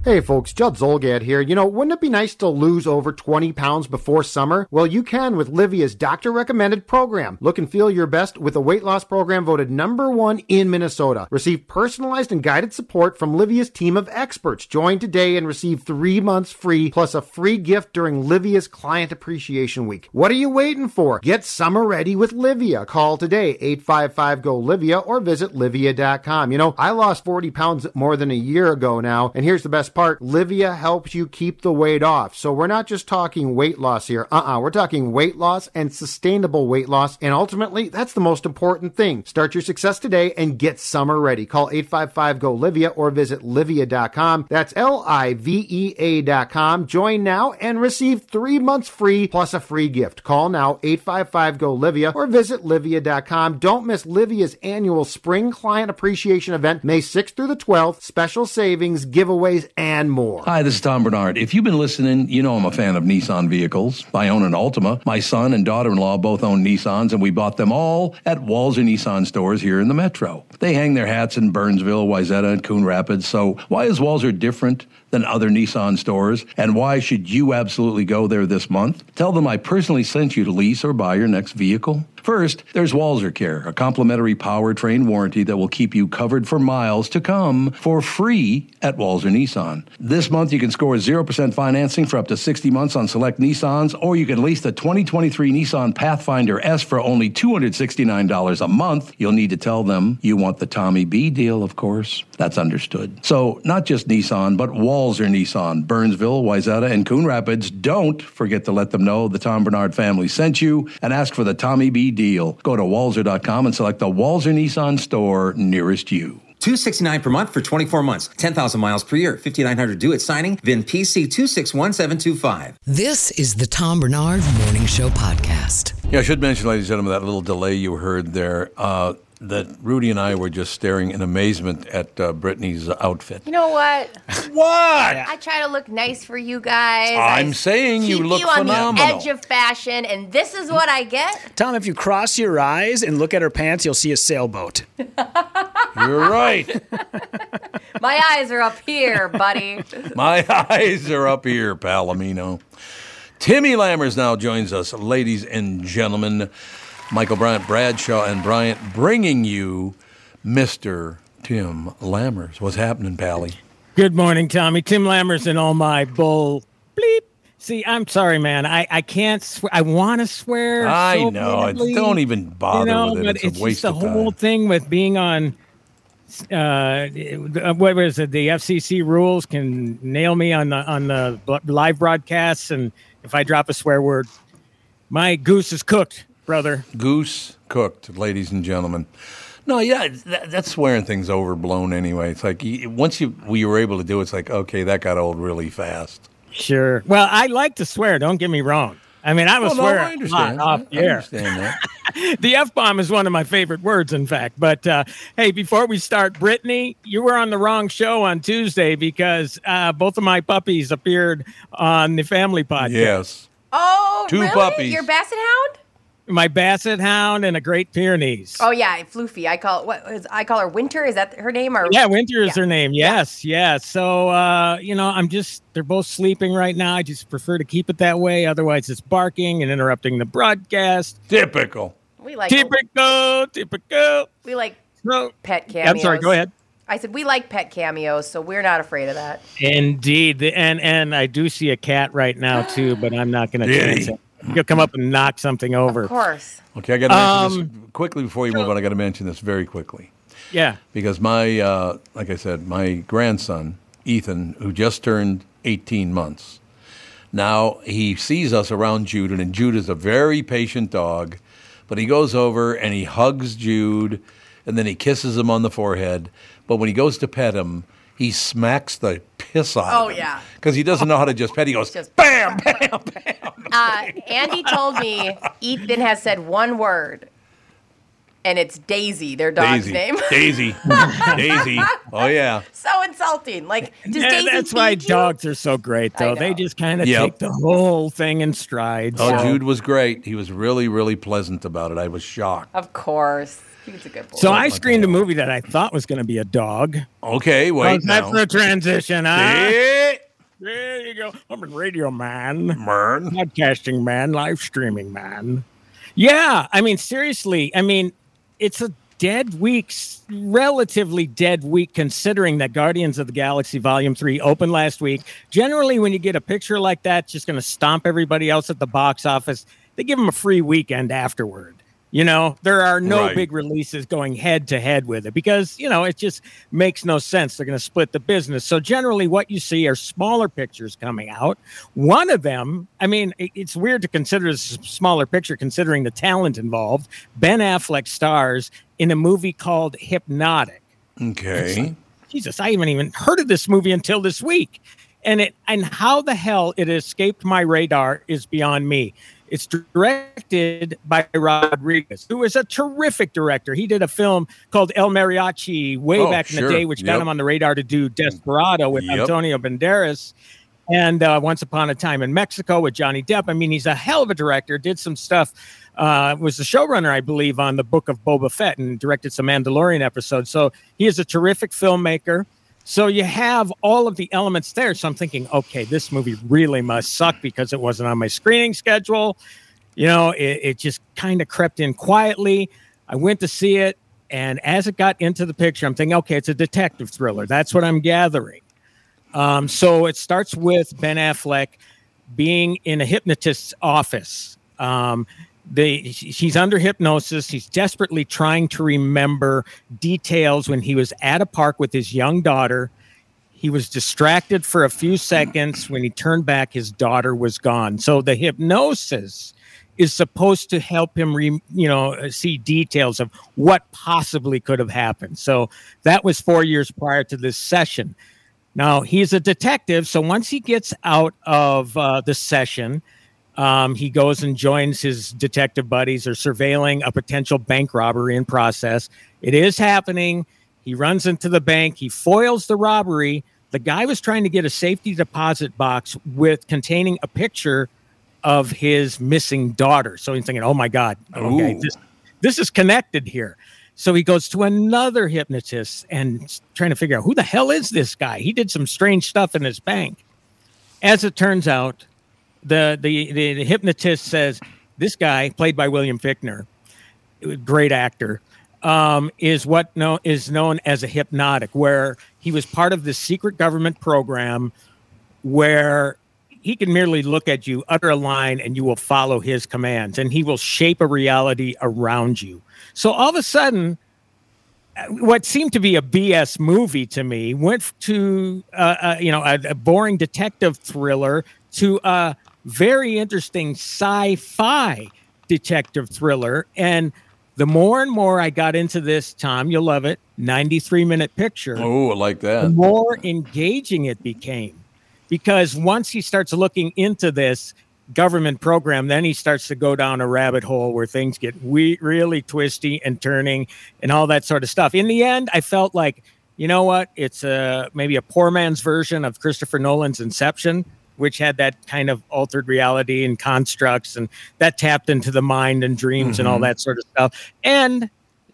Hey folks, Judd Zolgad here. You know, wouldn't it be nice to lose over twenty pounds before summer? Well, you can with Livia's doctor-recommended program. Look and feel your best with a weight loss program voted number one in Minnesota. Receive personalized and guided support from Livia's team of experts. Join today and receive three months free, plus a free gift during Livia's Client Appreciation Week. What are you waiting for? Get summer ready with Livia. Call today, eight five five, G O, Livia, or visit livia dot com. You know, I lost forty pounds more than a year ago now, and here's the best best part, Livia helps you keep the weight off. So we're not just talking weight loss here. Uh-uh. We're talking weight loss and sustainable weight loss. And ultimately, that's the most important thing. Start your success today and get summer ready. Call eight five five, G O, Livia or visit livia dot com. That's L I V E A dot com. Join now and receive three months free plus a free gift. Call now, eight five five, G O, Livia or visit livia dot com. Don't miss Livia's annual spring client appreciation event, May sixth through the twelfth. Special savings, giveaways, and more. Hi, this is Tom Bernard. If you've been listening, you know I'm a fan of Nissan vehicles. I own an Altima. My son and daughter-in-law both own Nissans, and we bought them all at Walser Nissan stores here in the metro. They hang their hats in Burnsville, Wayzata, and Coon Rapids. So why is Walser different than other Nissan stores, and why should you absolutely go there this month? Tell them I personally sent you to lease or buy your next vehicle. First, there's Walser Care, a complimentary powertrain warranty that will keep you covered for miles to come for free at Walser Nissan. This month, you can score zero percent financing for up to sixty months on select Nissans, or you can lease the twenty twenty-three Nissan Pathfinder S for only two hundred sixty-nine dollars a month. You'll need to tell them you want the Tommy B deal, of course. That's understood. So, not just Nissan, but Walser. Walser Nissan, Burnsville, Wayzata, and Coon Rapids. Don't forget to let them know the Tom Bernard family sent you and ask for the Tommy B deal. Go to walser dot com and select the Walser Nissan store nearest you. two hundred sixty-nine dollars per month for twenty-four months, ten thousand miles per year, five thousand nine hundred dollars due at signing, V I N P C two six one seven two five. This is the Tom Bernard Morning Show Podcast. Yeah, I should mention, ladies and gentlemen, that little delay you heard there. Uh, that Rudy and I were just staring in amazement at uh, Brittany's outfit. You know what? What? I try to look nice for you guys. I'm I saying you look you phenomenal. Keep you on the edge of fashion, and this is what I get? Tom, if you cross your eyes and look at her pants, you'll see a sailboat. You're right. My eyes are up here, buddy. My eyes are up here, Palomino. Timmy Lammers now joins us, ladies and gentlemen. Michael Bryant, Bradshaw, and Bryant bringing you Mister Tim Lammers. What's happening, Pally? Good morning, Tommy. Tim Lammers and all my bull bleep. See, I'm sorry, man. I, I can't swear. I want to swear. I so know. Badly. Don't even bother you know, with it. But it's, it's a waste of time. It's the whole thing with being on, uh, what was it? The F C C rules can nail me on the, on the live broadcasts. And if I drop a swear word, my goose is cooked. Brother. Goose cooked, ladies and gentlemen. No, yeah, that, that's swearing things overblown anyway. It's like once you we were able to do it, it's like, okay, that got old really fast. Sure. Well, I like to swear. Don't get me wrong. I mean, I was oh, no, swearing I understand. off I, the air. I understand that. The F-bomb is one of my favorite words, in fact. But, uh, hey, before we start, Brittany, you were on the wrong show on Tuesday because uh, both of my puppies appeared on the Family Podcast. Yes. Oh, Two really? Puppies. Your Basset Hound? My Basset Hound and a Great Pyrenees. Oh yeah, Floofy. I call what is, I call her Winter. Is that her name? Or yeah, Winter is yeah. her name. Yes, yeah. yes. So uh, you know, I'm just they're both sleeping right now. I just prefer to keep it that way. Otherwise, it's barking and interrupting the broadcast. Typical. We like typical. Typical. We like no. pet cameos. I'm sorry. Go ahead. I said we like pet cameos, so we're not afraid of that. Indeed, and and I do see a cat right now too, but I'm not going to chance it. You'll come up and knock something over. Of course. Okay, I got to mention um, this quickly before you move on. I got to mention this very quickly. Yeah. Because my, uh, like I said, my grandson, Ethan, who just turned eighteen months, now he sees us around Jude, and Jude is a very patient dog, but he goes over and he hugs Jude, and then he kisses him on the forehead. But when he goes to pet him, he smacks the piss out oh, of him. Oh, yeah. Because he doesn't know how to just pet. He goes, just bam, bam, bam, bam. Uh, Andy told me Ethan has said one word, and it's Daisy, their dog's Daisy. name. Daisy. Daisy. Oh, yeah. So insulting. Like, does yeah, Daisy That's why you? Dogs are so great, though. They just kind of yep. take the whole thing in stride. Oh, so. Jude was great. He was really, really pleasant about it. I was shocked. Of course. He's a good boy. So I screened a movie that I thought was going to be a dog. Okay, wait. That's now. the transition, huh? See? There you go. I'm a radio man. Man. Podcasting man. Live streaming man. Yeah, I mean, seriously. I mean, it's a dead week, relatively dead week, considering that Guardians of the Galaxy Volume three opened last week. Generally, when you get a picture like that, it's just going to stomp everybody else at the box office. They give them a free weekend afterward. You know, there are no right. big releases going head to head with it because, you know, it just makes no sense. They're going to split the business. So generally what you see are smaller pictures coming out. One of them, I mean, it's weird to consider this a smaller picture considering the talent involved. Ben Affleck stars in a movie called Hypnotic. Okay. Like, Jesus, I haven't even heard of this movie until this week. And it and how the hell it escaped my radar is beyond me. It's directed by Rodriguez, who is a terrific director. He did a film called El Mariachi way oh, back in sure. the day, which yep. got him on the radar to do Desperado with yep. Antonio Banderas and uh, Once Upon a Time in Mexico with Johnny Depp. I mean, he's a hell of a director, did some stuff, uh, was the showrunner, I believe, on The Book of Boba Fett and directed some Mandalorian episodes. So he is a terrific filmmaker. So you have all of the elements there. So I'm thinking, okay, this movie really must suck because it wasn't on my screening schedule. You know, it, it just kind of crept in quietly. I went to see it. And as it got into the picture, I'm thinking, okay, it's a detective thriller. That's what I'm gathering. Um, so it starts with Ben Affleck being in a hypnotist's office. Um, They, he's under hypnosis. He's desperately trying to remember details when he was at a park with his young daughter. He was distracted for a few seconds. When he turned back, his daughter was gone. So the hypnosis is supposed to help him, re, you know, see details of what possibly could have happened. So that was four years prior to this session. Now, he's a detective. So once he gets out of uh, the session, Um, he goes and joins his detective buddies. They're surveilling a potential bank robbery in process. It is happening. He runs into the bank. He foils the robbery. The guy was trying to get a safety deposit box with containing a picture of his missing daughter. So he's thinking, oh, my God, okay, this, this is connected here. So he goes to another hypnotist and trying to figure out who the hell is this guy. He did some strange stuff in his bank. As it turns out, The, the the the hypnotist says this guy, played by William Fichtner, great actor, um, is what known is known as a hypnotic, where he was part of this secret government program where he can merely look at you, utter a line, and you will follow his commands, and he will shape a reality around you. So all of a sudden, what seemed to be a B S movie to me went to uh, uh, you know a, a boring detective thriller to a uh, very interesting sci-fi detective thriller. And the more and more I got into this, Tom, you'll love it, ninety-three minute picture. Oh, I like that. The more engaging it became. Because once he starts looking into this government program, then he starts to go down a rabbit hole where things get we- really twisty and turning and all that sort of stuff. In the end, I felt like, you know what? It's a, maybe a poor man's version of Christopher Nolan's Inception, which had that kind of altered reality and constructs, and that tapped into the mind and dreams mm-hmm. and all that sort of stuff. And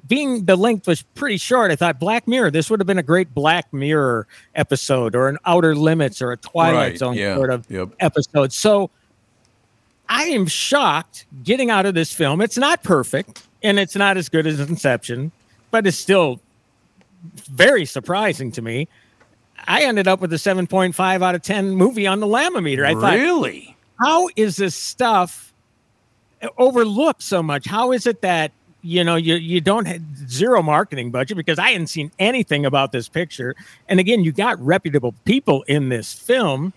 being the length was pretty short, I thought Black Mirror, this would have been a great Black Mirror episode or an Outer Limits or a Twilight right. Zone yeah. sort of yep. episode. So I am shocked getting out of this film. It's not perfect and it's not as good as Inception, but it's still very surprising to me. I ended up with a seven point five out of ten movie on the Lamometer. I thought, really? How is this stuff overlooked so much? How is it that, you know, you, you don't have zero marketing budget? Because I hadn't seen anything about this picture. And again, you got reputable people in this film.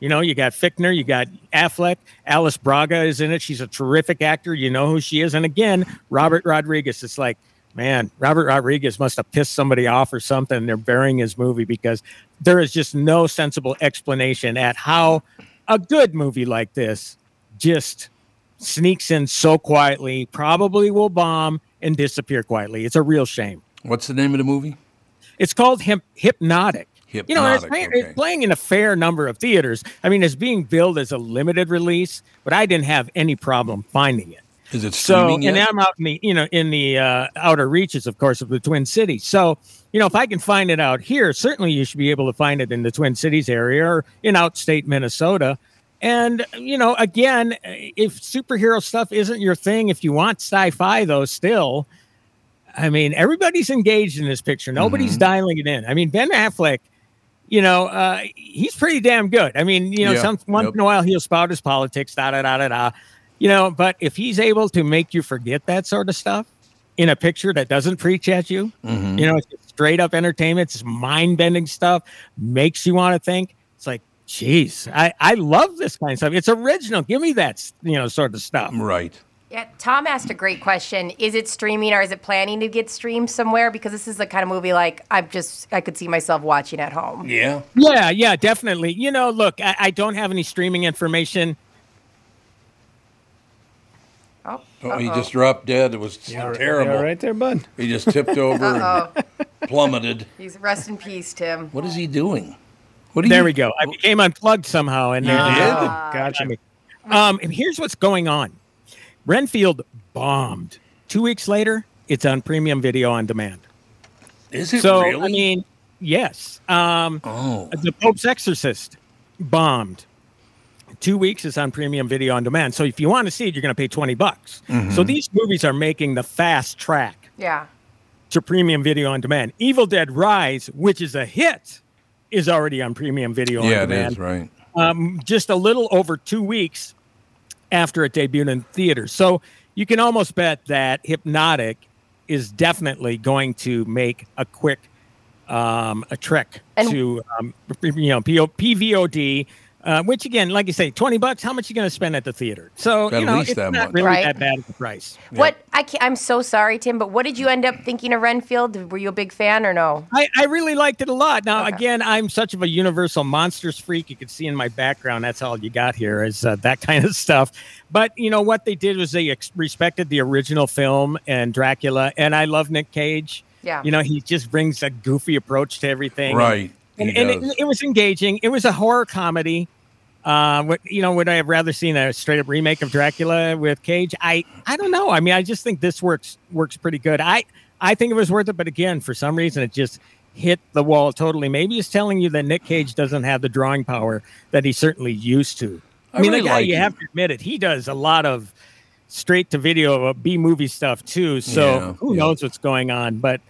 You know, you got Fichtner, you got Affleck, Alice Braga is in it. She's a terrific actor. You know who she is. And again, Robert Rodriguez. It's like, man, Robert Rodriguez must have pissed somebody off or something. They're burying his movie because there is just no sensible explanation at how a good movie like this just sneaks in so quietly, probably will bomb and disappear quietly. It's a real shame. What's the name of the movie? It's called Hip- Hypnotic. Hypnotic. You know, it's playing, okay. it's playing in a fair number of theaters. I mean, it's being billed as a limited release, but I didn't have any problem finding it. Is it streaming yet? So, and I'm out in the, you know, in the uh, outer reaches, of course, of the Twin Cities. So, you know, if I can find it out here, certainly you should be able to find it in the Twin Cities area or in outstate Minnesota. And, you know, again, if superhero stuff isn't your thing, if you want sci-fi, though, still, I mean, everybody's engaged in this picture. Nobody's mm-hmm. dialing it in. I mean, Ben Affleck, you know, uh, he's pretty damn good. I mean, you know, yeah. some, once yep. in a while he'll spout his politics, da da da da da. You know, but if he's able to make you forget that sort of stuff in a picture that doesn't preach at you, mm-hmm. you know, it's just straight up entertainment, it's mind-bending stuff, makes you want to think. It's like, geez, I, I love this kind of stuff. It's original. Give me that, you know, sort of stuff. Right. Yeah, Tom asked a great question. Is it streaming or is it planning to get streamed somewhere? Because this is the kind of movie like I'm just I could see myself watching at home. Yeah. Yeah, yeah, definitely. You know, look, I, I don't have any streaming information. Oh, oh he just dropped dead. It was yeah, terrible. Yeah, right there, bud. He just tipped over and plummeted. He's rest in peace, Tim. What is he doing? What do there you, we go. I became unplugged somehow. And there you did? Gotcha. Um, and here's what's going on. Renfield bombed. Two weeks later, it's on premium video on demand. Is it so, really? So, I mean, yes. Um, oh. The Pope's Exorcist bombed. Two weeks is on premium video on demand. So if you want to see it, you're going to pay twenty bucks. Mm-hmm. So these movies are making the fast track yeah. to premium video on demand. Evil Dead Rise, which is a hit, is already on premium video yeah, on demand. Yeah, it is, right. Um, just a little over two weeks after it debuted in theaters. So you can almost bet that Hypnotic is definitely going to make a quick um, a trek and to um, you know P V O D, uh, which again, like you say, twenty bucks. How much are you going to spend at the theater? So at you know, least it's that not much. Really right? that bad of a price. What yeah. I can't, I'm so sorry, Tim, but what did you end up thinking of Renfield? Were you a big fan or no? I, I really liked it a lot. Now okay. again, I'm such of a Universal monsters freak. You can see in my background, that's all you got here is uh, that kind of stuff. But you know what they did was they ex- respected the original film and Dracula, and I love Nick Cage. Yeah, you know he just brings a goofy approach to everything. Right. And, and it, it was engaging. It was a horror comedy. Uh, what, you know, would I have rather seen a straight up remake of Dracula with Cage? I, I don't know. I mean, I just think this works works pretty good. I, I think it was worth it. But again, for some reason, it just hit the wall totally. Maybe it's telling you that Nick Cage doesn't have the drawing power that he certainly used to. I, I mean, really the guy, like you him. have to admit it. He does a lot of straight to video B movie stuff, too. So yeah, who yeah. knows what's going on? But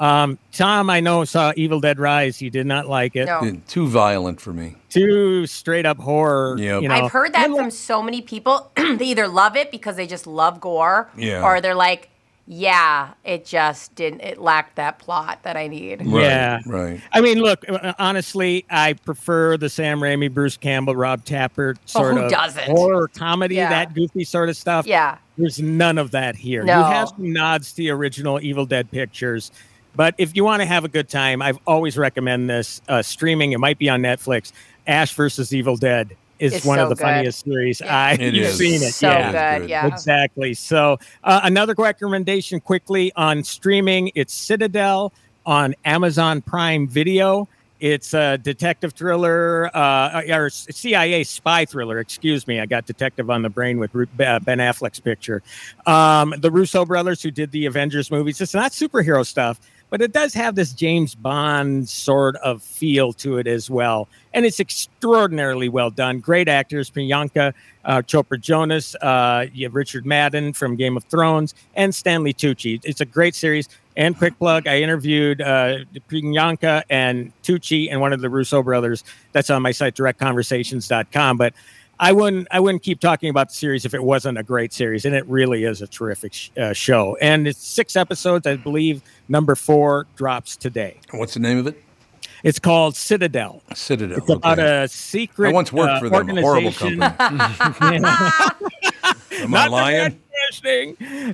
Um, Tom, I know, saw Evil Dead Rise. He did not like it. No. Too violent for me. Too straight up horror. Yep. You know? I've heard that from so many people. They either love it because they just love gore, yeah. or they're like, yeah, it just didn't, it lacked that plot that I need. Right, yeah. Right. I mean, look, honestly, I prefer the Sam Raimi, Bruce Campbell, Rob Tappert sort oh, of doesn't? horror comedy, yeah. that goofy sort of stuff. Yeah. There's none of that here. No. You have some nods to the original Evil Dead pictures. But if you want to have a good time, I've always recommend this uh, streaming. It might be on Netflix. Ash versus Evil Dead is it's one so of the good. funniest series yeah. I've seen. It so yeah. good, yeah, exactly. So uh, another recommendation quickly on streaming: it's Citadel on Amazon Prime Video. It's a detective thriller, uh, or C I A spy thriller. Excuse me, I got detective on the brain with Ben Affleck's picture. Um, the Russo brothers, who did the Avengers movies, it's not superhero stuff. But it does have this James Bond sort of feel to it as well. And it's extraordinarily well done. Great actors, Priyanka uh, Chopra Jonas, uh, you have Richard Madden from Game of Thrones, and Stanley Tucci. It's a great series. And quick plug, I interviewed uh, Priyanka and Tucci and one of the Russo brothers. That's on my site, direct conversations dot com. But I wouldn't I wouldn't keep talking about the series if it wasn't a great series, and it really is a terrific sh- uh, show. And it's six episodes, I believe. Number four drops today. What's the name of it? It's called Citadel. Citadel. It's about okay. a secret. I once worked uh, for them. A horrible company. Am Not I lying?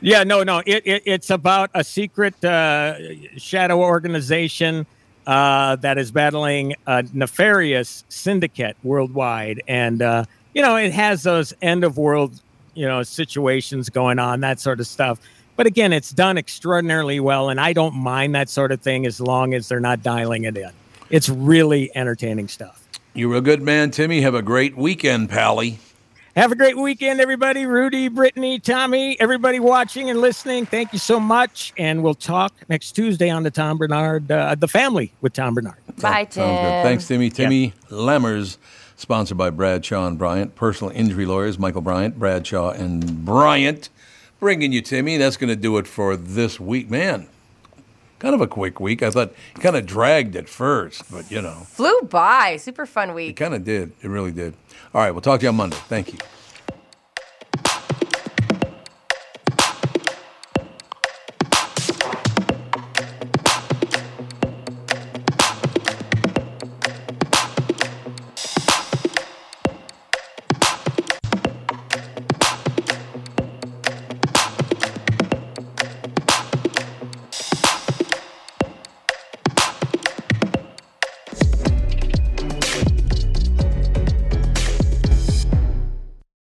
Yeah, no, no. It, it it's about a secret uh, shadow organization. Uh, that is battling a nefarious syndicate worldwide. And, uh, you know, it has those end of world, you know, situations going on, that sort of stuff. But again, it's done extraordinarily well. And I don't mind that sort of thing as long as they're not dialing it in. It's really entertaining stuff. You're a good man, Timmy. Have a great weekend, Pally. Have a great weekend, everybody. Rudy, Brittany, Tommy, everybody watching and listening, thank you so much. And we'll talk next Tuesday on the Tom Bernard, uh, the family with Tom Bernard. Bye, Tim. Thanks, Timmy. Timmy yeah. Lammers, sponsored by Bradshaw and Bryant, personal injury lawyers, Michael Bryant, Bradshaw and Bryant. Bringing you, Timmy. That's going to do it for this week. Man, kind of a quick week. I thought it kind of dragged at first, but, you know. Flew by. Super fun week. It kind of did. It really did. All right, we'll talk to you on Monday. Thank you.